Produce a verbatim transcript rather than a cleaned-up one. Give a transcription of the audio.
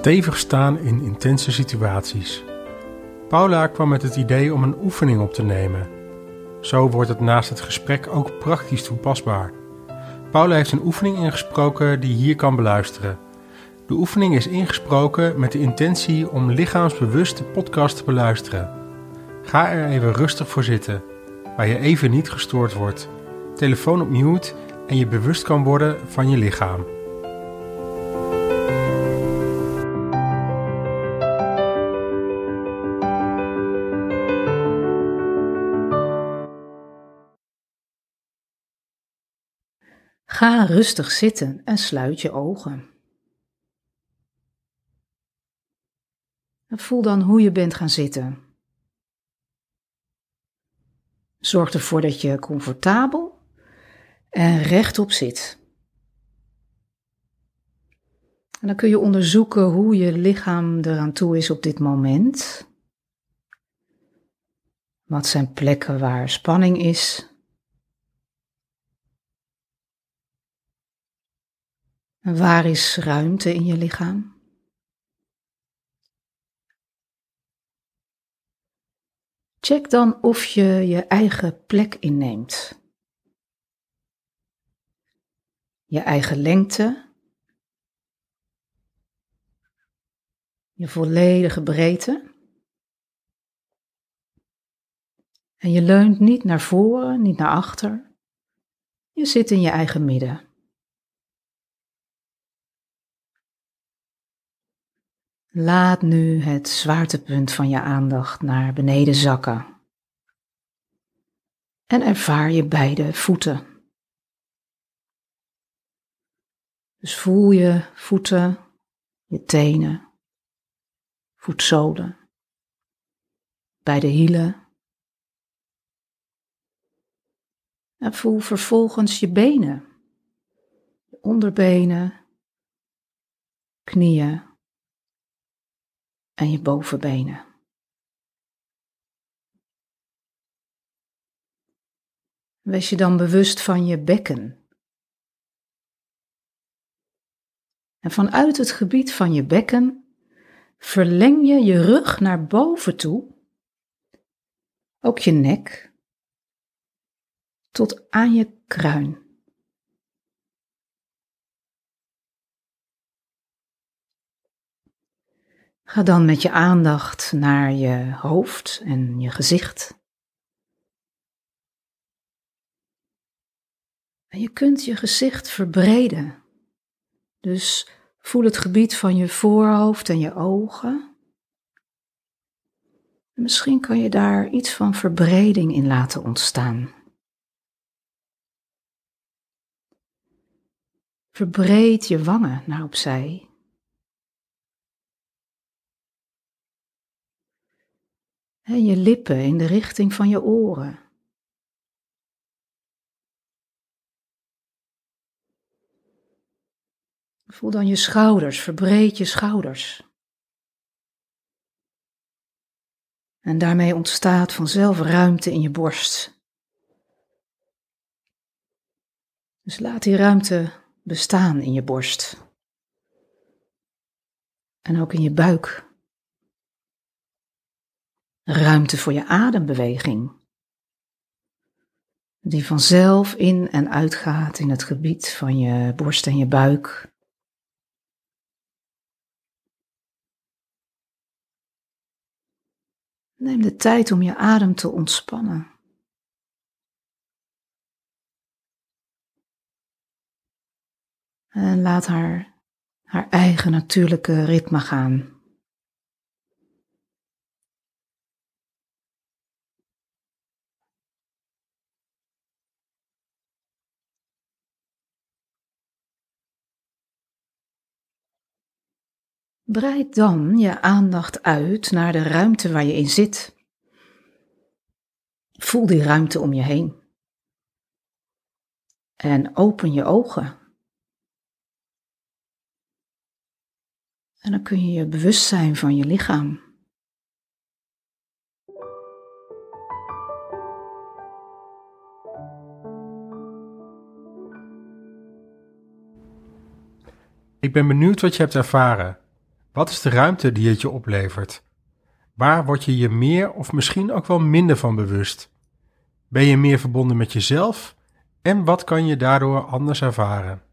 stevig staan in intense situaties. Paula kwam met het idee om een oefening op te nemen. Zo wordt het naast het gesprek ook praktisch toepasbaar. Paula heeft een oefening ingesproken die je hier kan beluisteren. De oefening is ingesproken met de intentie om lichaamsbewust de podcast te beluisteren. Ga er even rustig voor zitten, waar je even niet gestoord wordt. Telefoon op mute en je bewust kan worden van je lichaam. Ga rustig zitten en sluit je ogen. En voel dan hoe je bent gaan zitten. Zorg ervoor dat je comfortabel en rechtop zit. En dan kun je onderzoeken hoe je lichaam eraan toe is op dit moment. Wat zijn plekken waar spanning is? En waar is ruimte in je lichaam? Check dan of je je eigen plek inneemt. Je eigen lengte. Je volledige breedte. En je leunt niet naar voren, niet naar achter. Je zit in je eigen midden. Laat nu het zwaartepunt van je aandacht naar beneden zakken. En ervaar je beide voeten. Dus voel je voeten, je tenen, voetzolen, beide hielen. En voel vervolgens je benen, je onderbenen, knieën. En je bovenbenen. Wees je dan bewust van je bekken. En vanuit het gebied van je bekken verleng je je rug naar boven toe, ook je nek, tot aan je kruin. Ga dan met je aandacht naar je hoofd en je gezicht. En je kunt je gezicht verbreden. Dus voel het gebied van je voorhoofd en je ogen. Misschien kan je daar iets van verbreding in laten ontstaan. Verbreed je wangen naar opzij. En je lippen in de richting van je oren. Voel dan je schouders, verbreed je schouders. En daarmee ontstaat vanzelf ruimte in je borst. Dus laat die ruimte bestaan in je borst. En ook in je buik. Ruimte voor je adembeweging, die vanzelf in en uitgaat in het gebied van je borst en je buik. Neem de tijd om je adem te ontspannen. En laat haar, haar eigen natuurlijke ritme gaan. Breid dan je aandacht uit naar de ruimte waar je in zit. Voel die ruimte om je heen. En open je ogen. En dan kun je je bewust zijn van je lichaam. Ik ben benieuwd wat je hebt ervaren. Wat is de ruimte die het je oplevert? Waar word je je meer of misschien ook wel minder van bewust? Ben je meer verbonden met jezelf? En wat kan je daardoor anders ervaren?